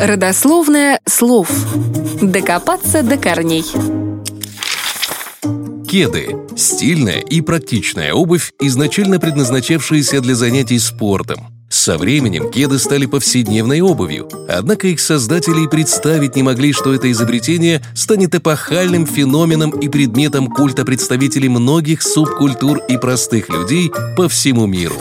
Родословная слов. Докопаться до корней. Кеды – стильная и практичная обувь, изначально предназначавшаяся для занятий спортом. Со временем кеды стали повседневной обувью, однако их создатели и представить не могли, что это изобретение станет эпохальным феноменом и предметом культа представителей многих субкультур и простых людей по всему миру.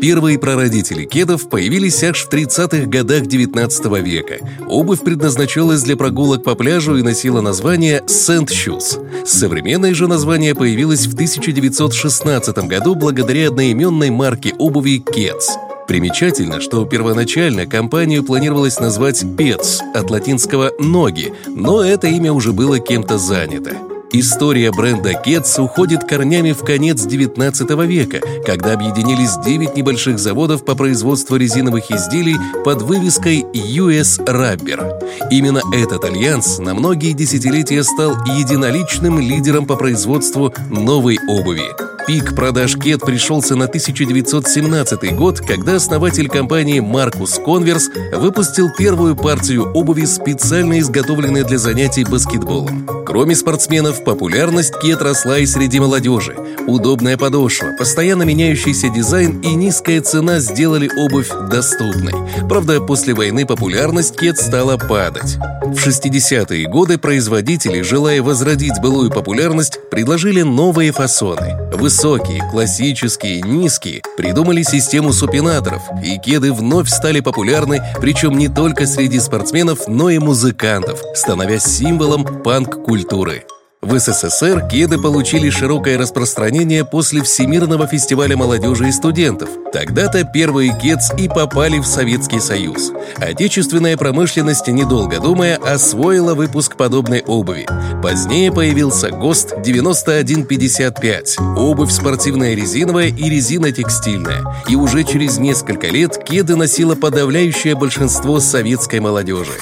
Первые прародители кедов появились аж в 30-х годах XIX века. Обувь предназначалась для прогулок по пляжу и носила название «Sand Shoes». Современное же название появилось в 1916 году благодаря одноименной марке обуви «Keds». Примечательно, что первоначально компанию планировалось назвать «Pets» от латинского «ноги», но это имя уже было кем-то занято. История бренда Keds уходит корнями в конец XIX века, когда объединились 9 небольших заводов по производству резиновых изделий под вывеской US Rubber. Именно этот альянс на многие десятилетия стал единоличным лидером по производству новой обуви. Пик продаж кед пришелся на 1917 год, когда основатель компании Маркус Конверс выпустил первую партию обуви, специально изготовленной для занятий баскетболом. Кроме спортсменов, популярность кед росла и среди молодежи. Удобная подошва, постоянно меняющийся дизайн и низкая цена сделали обувь доступной. Правда, после войны популярность кед стала падать. В 60-е годы производители, желая возродить былую популярность, предложили новые фасоны. Высокие, классические, низкие придумали систему супинаторов, и кеды вновь стали популярны, причем не только среди спортсменов, но и музыкантов, становясь символом панк-культуры. В СССР кеды получили широкое распространение после Всемирного фестиваля молодежи и студентов. Тогда-то первые кедс и попали в Советский Союз. Отечественная промышленность, недолго думая, освоила выпуск подобной обуви. Позднее появился ГОСТ 9155 – обувь спортивная резиновая и резинотекстильная. И уже через несколько лет кеды носило подавляющее большинство советской молодежи.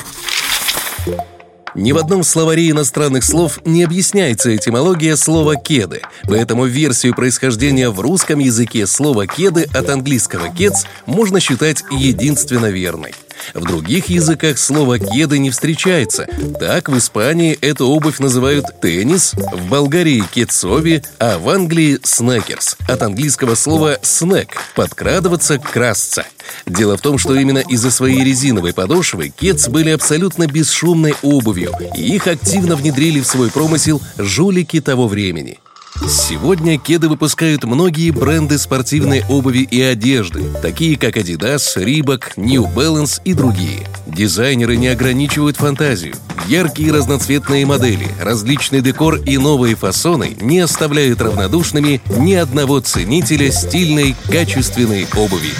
Ни в одном словаре иностранных слов не объясняется этимология слова «кеды», поэтому версию происхождения в русском языке слова «кеды» от английского «кедс» можно считать единственно верной. В других языках слово «кеды» не встречается. Так, в Испании эту обувь называют «теннис», в Болгарии «кедсови», а в Англии «снекерс», от английского слова «снек» – «подкрадываться», «красться». Дело в том, что именно из-за своей резиновой подошвы кедс были абсолютно бесшумной обувью, и их активно внедрили в свой промысел жулики того времени. Сегодня кеды выпускают многие бренды спортивной обуви и одежды, такие как Adidas, Reebok, New Balance и другие. Дизайнеры не ограничивают фантазию. Яркие разноцветные модели, различный декор и новые фасоны не оставляют равнодушными ни одного ценителя стильной, качественной обуви.